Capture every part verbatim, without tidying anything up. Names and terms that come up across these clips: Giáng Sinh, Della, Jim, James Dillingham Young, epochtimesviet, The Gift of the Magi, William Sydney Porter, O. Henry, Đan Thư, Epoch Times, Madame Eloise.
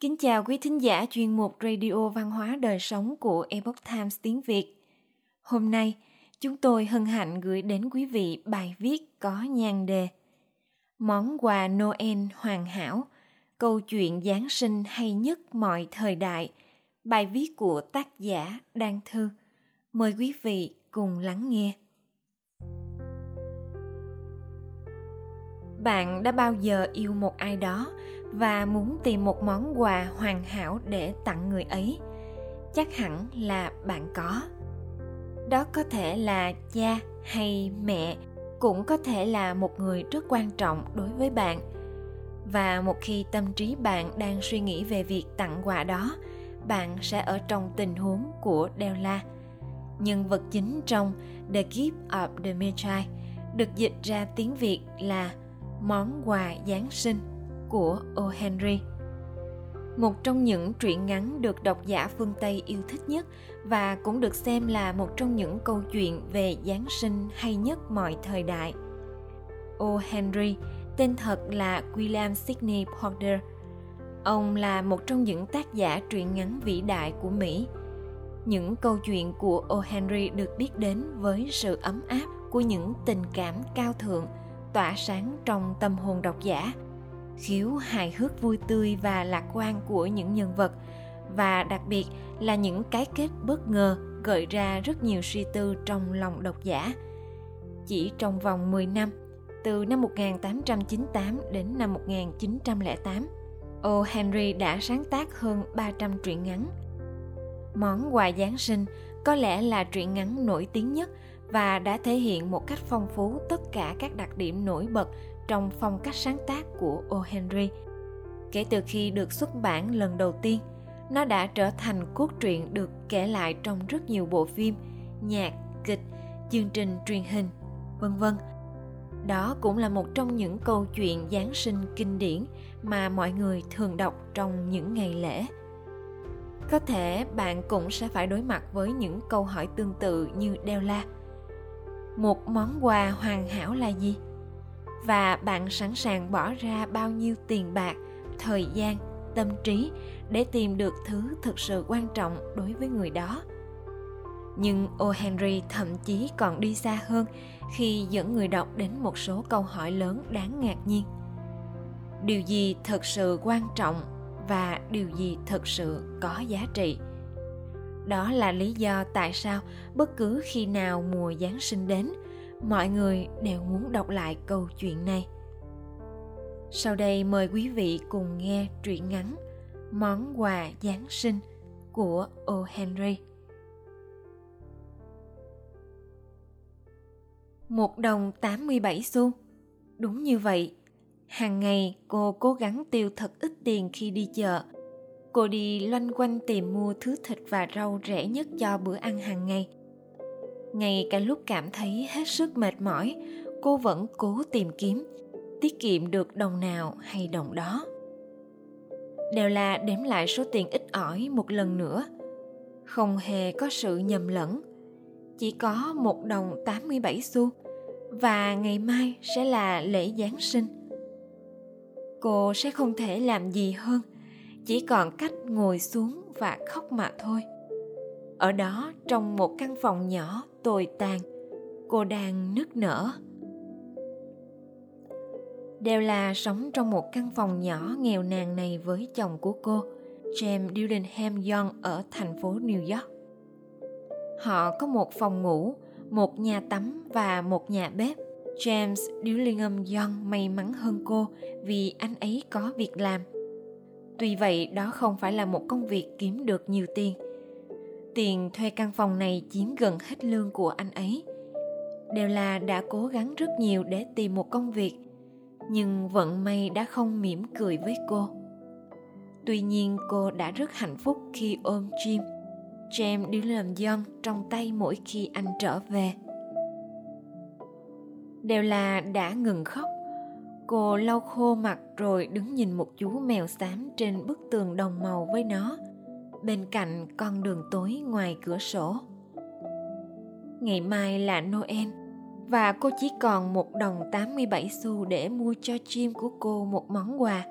Kính chào quý thính giả chuyên mục Radio Văn hóa Đời Sống của Epoch Times tiếng Việt. Hôm nay, chúng tôi hân hạnh gửi đến quý vị bài viết có nhan đề Món quà Noel hoàn hảo, câu chuyện Giáng sinh hay nhất mọi thời đại, bài viết của tác giả Đan Thư. Mời quý vị cùng lắng nghe. Bạn đã bao giờ yêu một ai đó và muốn tìm một món quà hoàn hảo để tặng người ấy? Chắc hẳn là bạn có. Đó có thể là cha hay mẹ, cũng có thể là một người rất quan trọng đối với bạn. Và một khi tâm trí bạn đang suy nghĩ về việc tặng quà đó, bạn sẽ ở trong tình huống của Della, nhân vật chính trong The Gift of the Magi, được dịch ra tiếng Việt là Món quà Giáng sinh của O. Henry. Một trong những truyện ngắn được độc giả phương Tây yêu thích nhất và cũng được xem là một trong những câu chuyện về Giáng sinh hay nhất mọi thời đại. O. Henry, tên thật là William Sydney Porter. Ông là một trong những tác giả truyện ngắn vĩ đại của Mỹ. Những câu chuyện của O. Henry được biết đến với sự ấm áp của những tình cảm cao thượng tỏa sáng trong tâm hồn độc giả, khiếu hài hước vui tươi và lạc quan của những nhân vật, và đặc biệt là những cái kết bất ngờ gợi ra rất nhiều suy tư trong lòng độc giả. Chỉ trong vòng mười năm, từ năm một nghìn tám trăm chín mươi tám đến năm một nghìn chín trăm lẻ tám, O. Henry đã sáng tác hơn ba trăm truyện ngắn. Món quà Giáng sinh có lẽ là truyện ngắn nổi tiếng nhất và đã thể hiện một cách phong phú tất cả các đặc điểm nổi bật trong phong cách sáng tác của O. Henry. Kể từ khi được xuất bản lần đầu tiên, nó đã trở thành cốt truyện được kể lại trong rất nhiều bộ phim, nhạc, kịch, chương trình truyền hình, vân vân. Đó cũng là một trong những câu chuyện Giáng sinh kinh điển mà mọi người thường đọc trong những ngày lễ. Có thể bạn cũng sẽ phải đối mặt với những câu hỏi tương tự như Della. Một món quà hoàn hảo là gì? Và bạn sẵn sàng bỏ ra bao nhiêu tiền bạc, thời gian, tâm trí để tìm được thứ thực sự quan trọng đối với người đó? Nhưng O. Henry thậm chí còn đi xa hơn khi dẫn người đọc đến một số câu hỏi lớn đáng ngạc nhiên. Điều gì thực sự quan trọng và điều gì thực sự có giá trị? Đó là lý do tại sao bất cứ khi nào mùa Giáng sinh đến, mọi người đều muốn đọc lại câu chuyện này. Sau đây mời quý vị cùng nghe truyện ngắn Món quà Giáng sinh của O. Henry. Một đồng tám mươi bảy xu. Đúng như vậy, hàng ngày cô cố gắng tiêu thật ít tiền khi đi chợ. Cô đi loanh quanh tìm mua thứ thịt và rau rẻ nhất cho bữa ăn hàng ngày. Ngay cả lúc cảm thấy hết sức mệt mỏi, cô vẫn cố tìm kiếm, tiết kiệm được đồng nào hay đồng đó. Đều là đếm lại số tiền ít ỏi một lần nữa. Không hề có sự nhầm lẫn. Chỉ có một đồng tám mươi bảy xu, và ngày mai sẽ là lễ Giáng sinh. Cô sẽ không thể làm gì hơn, chỉ còn cách ngồi xuống và khóc mà thôi. Ở đó, trong một căn phòng nhỏ tồi tàn, cô đang nức nở. Della sống trong một căn phòng nhỏ nghèo nàn này với chồng của cô, James Dillingham Young, ở thành phố New York. Họ có một phòng ngủ, một nhà tắm và một nhà bếp. James Dillingham Young may mắn hơn cô vì anh ấy có việc làm. Tuy vậy, đó không phải là một công việc kiếm được nhiều tiền. Tiền thuê căn phòng này chiếm gần hết lương của anh ấy. Della đã cố gắng rất nhiều để tìm một công việc, nhưng vận may đã không mỉm cười với cô. Tuy nhiên, cô đã rất hạnh phúc khi ôm Jim, James Dillingham Young, trong tay mỗi khi anh trở về. Della đã ngừng khóc. Cô lau khô mặt rồi đứng nhìn một chú mèo xám trên bức tường đồng màu với nó, bên cạnh con đường tối ngoài cửa sổ. Ngày mai là Noel, và cô chỉ còn một đồng tám mươi bảy xu để mua cho Jim của cô một món quà.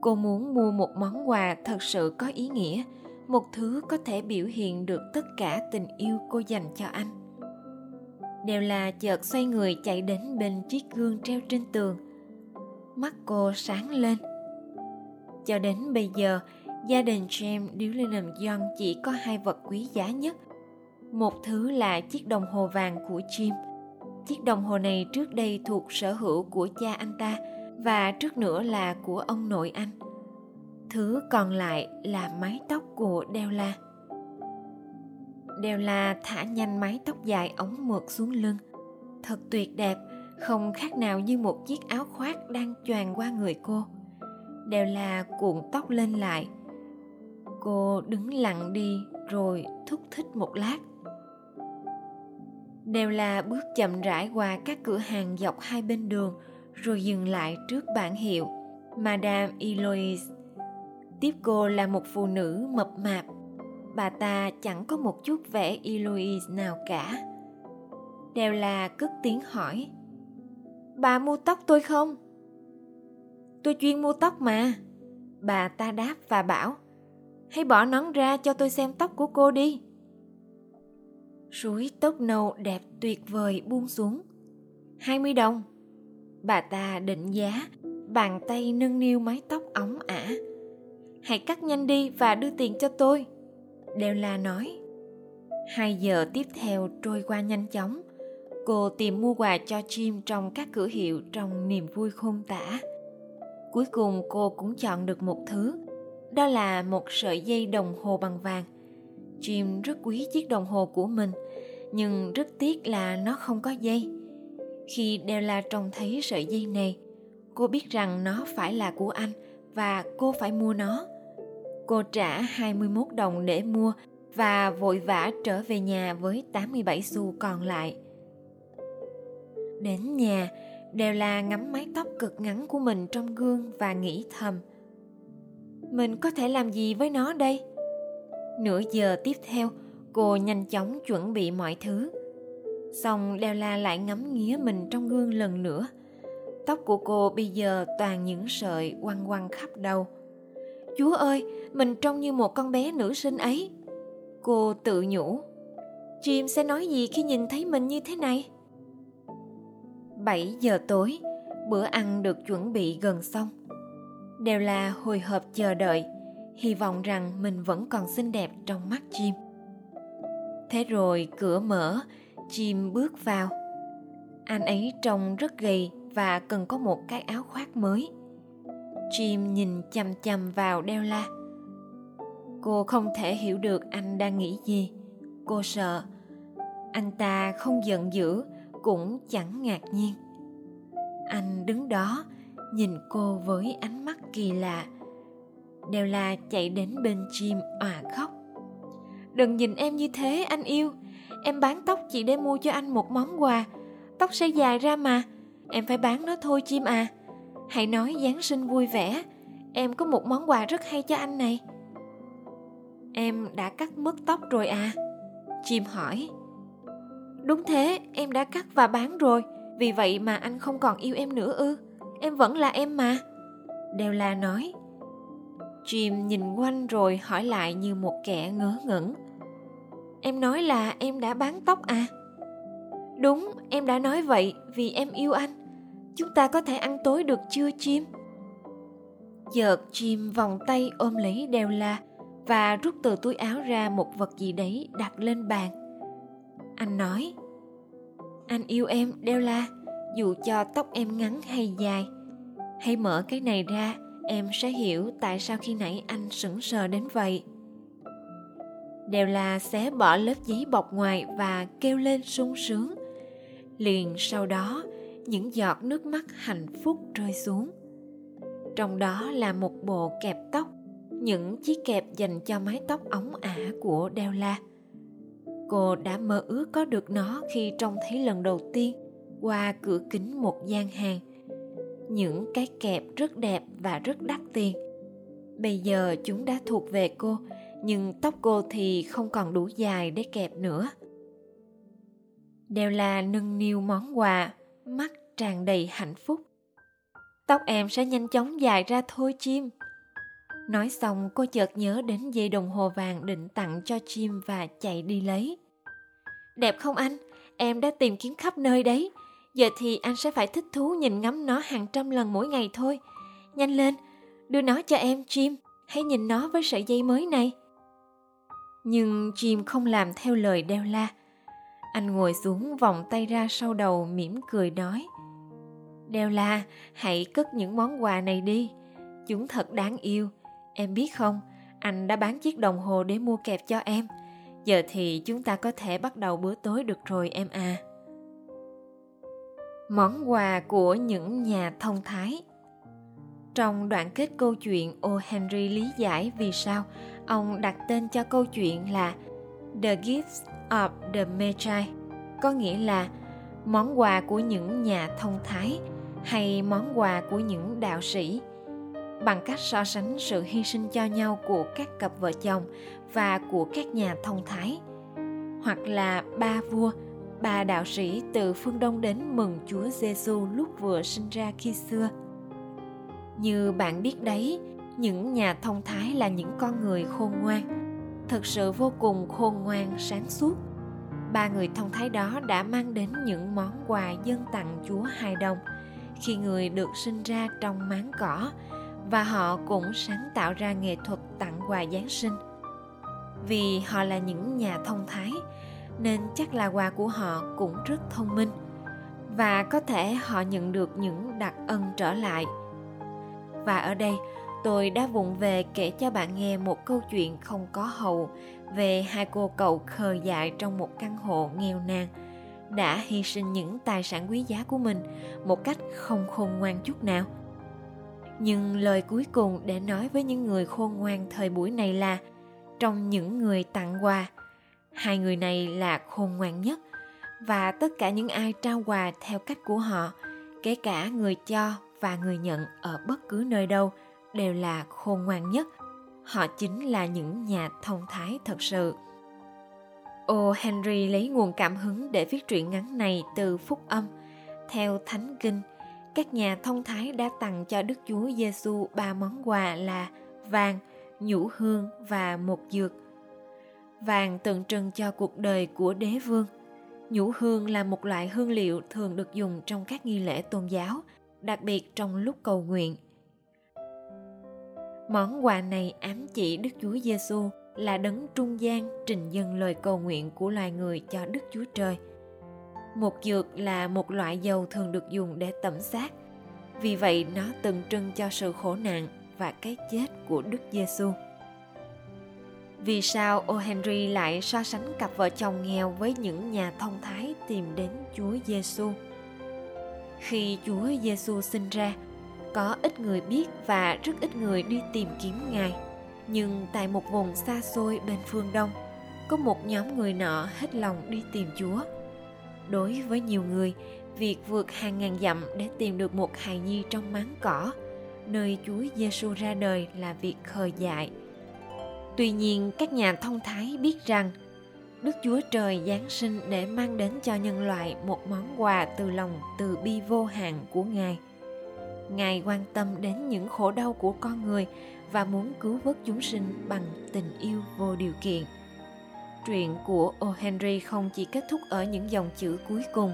Cô muốn mua một món quà thật sự có ý nghĩa, một thứ có thể biểu hiện được tất cả tình yêu cô dành cho anh. Della chợt xoay người chạy đến bên chiếc gương treo trên tường. Mắt cô sáng lên. Cho đến bây giờ, gia đình James Dillingham Young chỉ có hai vật quý giá nhất. Một thứ là chiếc đồng hồ vàng của Jim. Chiếc đồng hồ này trước đây thuộc sở hữu của cha anh ta và trước nữa là của ông nội anh. Thứ còn lại là mái tóc của Della. Della thả nhanh mái tóc dài ống mượt xuống lưng. Thật tuyệt đẹp, không khác nào như một chiếc áo khoác đang choàng qua người cô. Della cuộn tóc lên lại. Cô đứng lặng đi rồi thúc thích một lát. Della bước chậm rãi qua các cửa hàng dọc hai bên đường rồi dừng lại trước bảng hiệu Madame Eloise. Tiếp cô là một phụ nữ mập mạp. Bà ta chẳng có một chút vẻ Eloise nào cả. Della cất tiếng hỏi: "Bà mua tóc tôi không?" "Tôi chuyên mua tóc mà," bà ta đáp và bảo: "Hãy bỏ nón ra cho tôi xem tóc của cô đi." Suối tóc nâu đẹp tuyệt vời buông xuống. Hai mươi đồng, bà ta định giá, bàn tay nâng niu mái tóc óng ả. "Hãy cắt nhanh đi và đưa tiền cho tôi," Della nói. Hai giờ tiếp theo trôi qua nhanh chóng. Cô tìm mua quà cho Jim trong các cửa hiệu trong niềm vui khôn tả. Cuối cùng cô cũng chọn được một thứ, đó là một sợi dây đồng hồ bằng vàng. Jim rất quý chiếc đồng hồ của mình, nhưng rất tiếc là nó không có dây. Khi Della trông thấy sợi dây này, cô biết rằng nó phải là của anh và cô phải mua nó. Cô trả hai mươi mốt đồng để mua và vội vã trở về nhà với tám mươi bảy xu còn lại. Đến nhà, Della ngắm mái tóc cực ngắn của mình trong gương và nghĩ thầm: "Mình có thể làm gì với nó đây?" Nửa giờ tiếp theo, cô nhanh chóng chuẩn bị mọi thứ. Xong Della lại ngắm nghía mình trong gương lần nữa. Tóc của cô bây giờ toàn những sợi quăn quăn khắp đầu. "Chúa ơi, mình trông như một con bé nữ sinh ấy," cô tự nhủ. "Jim sẽ nói gì khi nhìn thấy mình như thế này?" bảy giờ tối, bữa ăn được chuẩn bị gần xong. Della hồi hộp chờ đợi, hy vọng rằng mình vẫn còn xinh đẹp trong mắt Jim. Thế rồi cửa mở, Jim bước vào. Anh ấy trông rất gầy và cần có một cái áo khoác mới. Jim nhìn chằm chằm vào Della. Cô không thể hiểu được anh đang nghĩ gì. Cô sợ. Anh ta không giận dữ, cũng chẳng ngạc nhiên. Anh đứng đó nhìn cô với ánh mắt kỳ lạ. Della chạy đến bên Jim òa khóc: "Đừng nhìn em như thế anh yêu. Em bán tóc chỉ để mua cho anh một món quà. Tóc sẽ dài ra mà. Em phải bán nó thôi Jim à. Hãy nói Giáng sinh vui vẻ. Em có một món quà rất hay cho anh này." "Em đã cắt mất tóc rồi à?" Jim hỏi. "Đúng thế, em đã cắt và bán rồi. Vì vậy mà anh không còn yêu em nữa ư? Em vẫn là em mà," Della nói. Jim nhìn quanh rồi hỏi lại như một kẻ ngớ ngẩn: "Em nói là em đã bán tóc à?" "Đúng, em đã nói vậy vì em yêu anh. Chúng ta có thể ăn tối được chưa Jim?" Chợt Jim vòng tay ôm lấy Della và rút từ túi áo ra một vật gì đấy đặt lên bàn. Anh nói: "Anh yêu em Della, dù cho tóc em ngắn hay dài. Hãy mở cái này ra, em sẽ hiểu tại sao khi nãy anh sững sờ đến vậy." Della xé bỏ lớp giấy bọc ngoài và kêu lên sung sướng. Liền sau đó, những giọt nước mắt hạnh phúc rơi xuống. Trong đó là một bộ kẹp tóc, những chiếc kẹp dành cho mái tóc óng ả của Della. Cô đã mơ ước có được nó khi trông thấy lần đầu tiên qua cửa kính một gian hàng. Những cái kẹp rất đẹp và rất đắt tiền. Bây giờ chúng đã thuộc về cô, nhưng tóc cô thì không còn đủ dài để kẹp nữa. Della nâng niu món quà, mắt tràn đầy hạnh phúc. "Tóc em sẽ nhanh chóng dài ra thôi Jim," Nói xong cô chợt nhớ đến dây đồng hồ vàng định tặng cho Jim và chạy đi lấy. Đẹp không anh? Em đã tìm kiếm khắp nơi đấy. Giờ thì anh sẽ phải thích thú nhìn ngắm nó hàng trăm lần mỗi ngày thôi. Nhanh lên, đưa nó cho em Jim. Hãy nhìn nó với sợi dây mới này. Nhưng Jim không làm theo lời Della. Anh ngồi xuống vòng tay ra sau đầu mỉm cười nói. Della, hãy cất những món quà này đi. Chúng thật đáng yêu. Em biết không, anh đã bán chiếc đồng hồ để mua kẹp cho em. Giờ thì chúng ta có thể bắt đầu bữa tối được rồi em à. Món quà của những nhà thông thái. Trong đoạn kết câu chuyện, O. Henry lý giải vì sao ông đặt tên cho câu chuyện là The Gift of the Magi, có nghĩa là món quà của những nhà thông thái hay món quà của những đạo sĩ, bằng cách so sánh sự hy sinh cho nhau của các cặp vợ chồng và của các nhà thông thái, hoặc là ba vua, ba đạo sĩ từ phương Đông đến mừng Chúa Giê-xu lúc vừa sinh ra khi xưa. Như bạn biết đấy, những nhà thông thái là những con người khôn ngoan, thực sự vô cùng khôn ngoan, sáng suốt. Ba người thông thái đó đã mang đến những món quà dâng tặng Chúa hài đồng khi người được sinh ra trong máng cỏ, và họ cũng sáng tạo ra nghệ thuật tặng quà Giáng sinh. Vì họ là những nhà thông thái, nên chắc là quà của họ cũng rất thông minh, và có thể họ nhận được những đặc ân trở lại. Và ở đây, tôi đã vụng về kể cho bạn nghe một câu chuyện không có hậu về hai cô cậu khờ dại trong một căn hộ nghèo nàn đã hy sinh những tài sản quý giá của mình một cách không khôn ngoan chút nào. Nhưng lời cuối cùng để nói với những người khôn ngoan thời buổi này là trong những người tặng quà, hai người này là khôn ngoan nhất, và tất cả những ai trao quà theo cách của họ, kể cả người cho và người nhận ở bất cứ nơi đâu, đều là khôn ngoan nhất. Họ chính là những nhà thông thái thật sự. O. Henry lấy nguồn cảm hứng để viết truyện ngắn này từ Phúc Âm. Theo Thánh Kinh, các nhà thông thái đã tặng cho Đức Chúa Giê-xu ba món quà là vàng, nhũ hương và một dược. Vàng tượng trưng cho cuộc đời của đế vương. Nhũ hương là một loại hương liệu thường được dùng trong các nghi lễ tôn giáo, đặc biệt trong lúc cầu nguyện. Món quà này ám chỉ Đức Chúa Giê-xu là đấng trung gian trình dâng lời cầu nguyện của loài người cho Đức Chúa Trời. Một dược là một loại dầu thường được dùng để tẩm xác. Vì vậy nó tượng trưng cho sự khổ nạn và cái chết của Đức Giê-xu. Vì sao O. Henry lại so sánh cặp vợ chồng nghèo với những nhà thông thái tìm đến Chúa Giê-xu? Khi Chúa Giê-xu sinh ra, có ít người biết và rất ít người đi tìm kiếm Ngài. Nhưng tại một vùng xa xôi bên phương Đông, có một nhóm người nọ hết lòng đi tìm Chúa. Đối với nhiều người, việc vượt hàng ngàn dặm để tìm được một hài nhi trong máng cỏ, nơi Chúa Giê-xu ra đời là việc khờ dại. Tuy nhiên, các nhà thông thái biết rằng Đức Chúa Trời Giáng sinh để mang đến cho nhân loại một món quà từ lòng từ bi vô hạn của Ngài. Ngài quan tâm đến những khổ đau của con người và muốn cứu vớt chúng sinh bằng tình yêu vô điều kiện. Truyện của O. Henry không chỉ kết thúc ở những dòng chữ cuối cùng,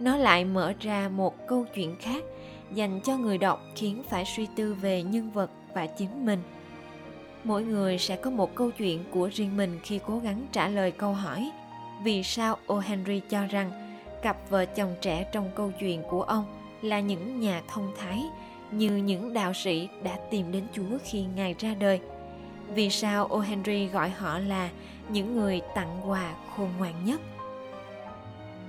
nó lại mở ra một câu chuyện khác dành cho người đọc, khiến phải suy tư về nhân vật và chính mình. Mỗi người sẽ có một câu chuyện của riêng mình khi cố gắng trả lời câu hỏi vì sao O. Henry cho rằng cặp vợ chồng trẻ trong câu chuyện của ông là những nhà thông thái như những đạo sĩ đã tìm đến Chúa khi Ngài ra đời. Vì sao O. Henry gọi họ là những người tặng quà khôn ngoan nhất?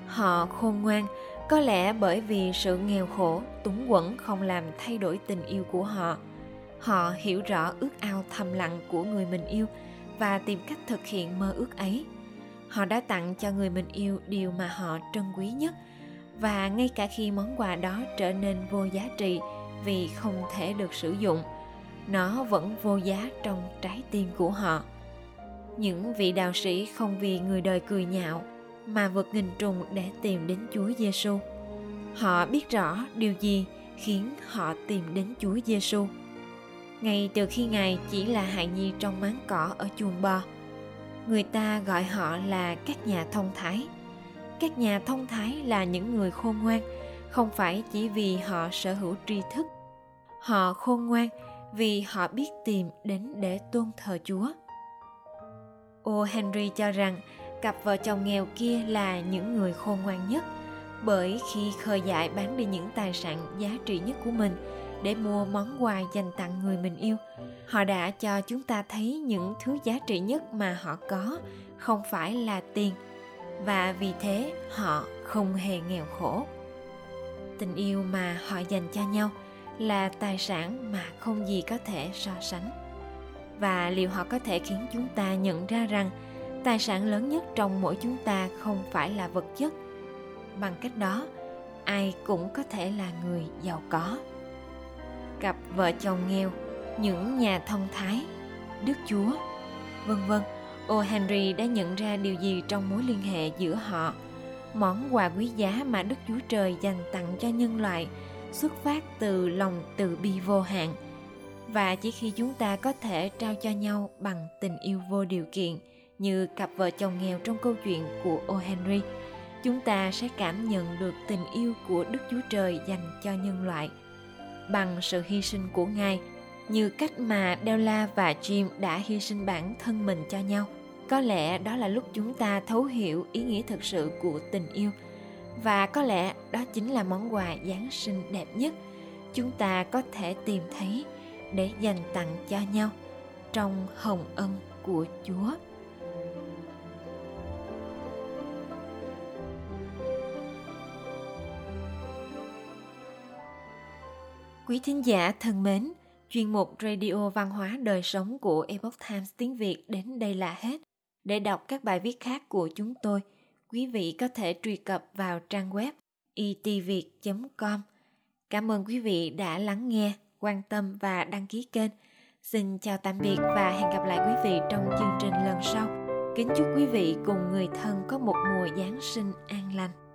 Họ khôn ngoan có lẽ bởi vì sự nghèo khổ, túng quẫn không làm thay đổi tình yêu của họ. Họ hiểu rõ ước ao thầm lặng của người mình yêu và tìm cách thực hiện mơ ước ấy. Họ đã tặng cho người mình yêu điều mà họ trân quý nhất, và ngay cả khi món quà đó trở nên vô giá trị vì không thể được sử dụng, nó vẫn vô giá trong trái tim của họ. Những vị đạo sĩ không vì người đời cười nhạo mà vượt nghìn trùng để tìm đến Chúa Giê-xu. Họ biết rõ điều gì khiến họ tìm đến Chúa Giê-xu. ngay từ khi ngài chỉ là hài nhi trong máng cỏ ở chuồng bò. Người ta gọi họ là các nhà thông thái. Các nhà thông thái là những người khôn ngoan, không phải chỉ vì họ sở hữu tri thức. Họ khôn ngoan vì họ biết tìm đến để tôn thờ Chúa. O. Henry cho rằng cặp vợ chồng nghèo kia là những người khôn ngoan nhất, bởi khi khơi dại bán đi những tài sản giá trị nhất của mình để mua món quà dành tặng người mình yêu, họ đã cho chúng ta thấy những thứ giá trị nhất mà họ có không phải là tiền, và vì thế họ không hề nghèo khổ. Tình yêu mà họ dành cho nhau là tài sản mà không gì có thể so sánh. Và liệu họ có thể khiến chúng ta nhận ra rằng tài sản lớn nhất trong mỗi chúng ta không phải là vật chất? Bằng cách đó, ai cũng có thể là người giàu có. Cặp vợ chồng nghèo, những nhà thông thái, Đức Chúa, vân vân. O. Henry đã nhận ra điều gì trong mối liên hệ giữa họ? Món quà quý giá mà Đức Chúa Trời dành tặng cho nhân loại xuất phát từ lòng từ bi vô hạn, và chỉ khi chúng ta có thể trao cho nhau bằng tình yêu vô điều kiện như cặp vợ chồng nghèo trong câu chuyện của O. Henry, chúng ta sẽ cảm nhận được tình yêu của Đức Chúa Trời dành cho nhân loại bằng sự hy sinh của Ngài, như cách mà Della và Jim đã hy sinh bản thân mình cho nhau. Có lẽ đó là lúc chúng ta thấu hiểu ý nghĩa thực sự của tình yêu, và có lẽ đó chính là món quà Giáng sinh đẹp nhất chúng ta có thể tìm thấy để dành tặng cho nhau trong hồng ân của Chúa. Quý thính giả thân mến, chuyên mục Radio Văn hóa Đời Sống của Epoch Times tiếng Việt đến đây là hết. Để đọc các bài viết khác của chúng tôi, quý vị có thể truy cập vào trang web e t viet chấm com. Cảm ơn quý vị đã lắng nghe, quan tâm và đăng ký kênh. Xin chào tạm biệt và hẹn gặp lại quý vị trong chương trình lần sau. Kính chúc quý vị cùng người thân có một mùa Giáng sinh an lành.